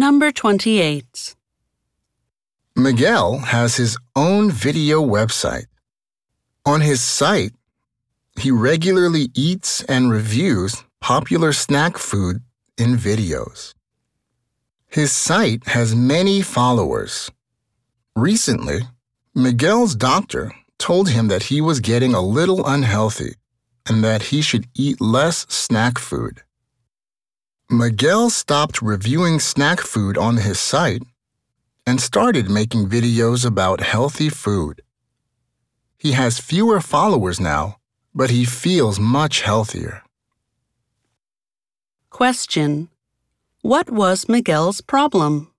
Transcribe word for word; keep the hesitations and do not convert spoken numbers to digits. Number twenty-eight. Miguel has his own video website. On his site, he regularly eats and reviews popular snack food in videos. His site has many followers. Recently, Miguel's doctor told him that he was getting a little unhealthy and that he should eat less snack food. Miguel stopped reviewing snack food on his site and started making videos about healthy food. He has fewer followers now, but he feels much healthier. Question: What was Miguel's problem?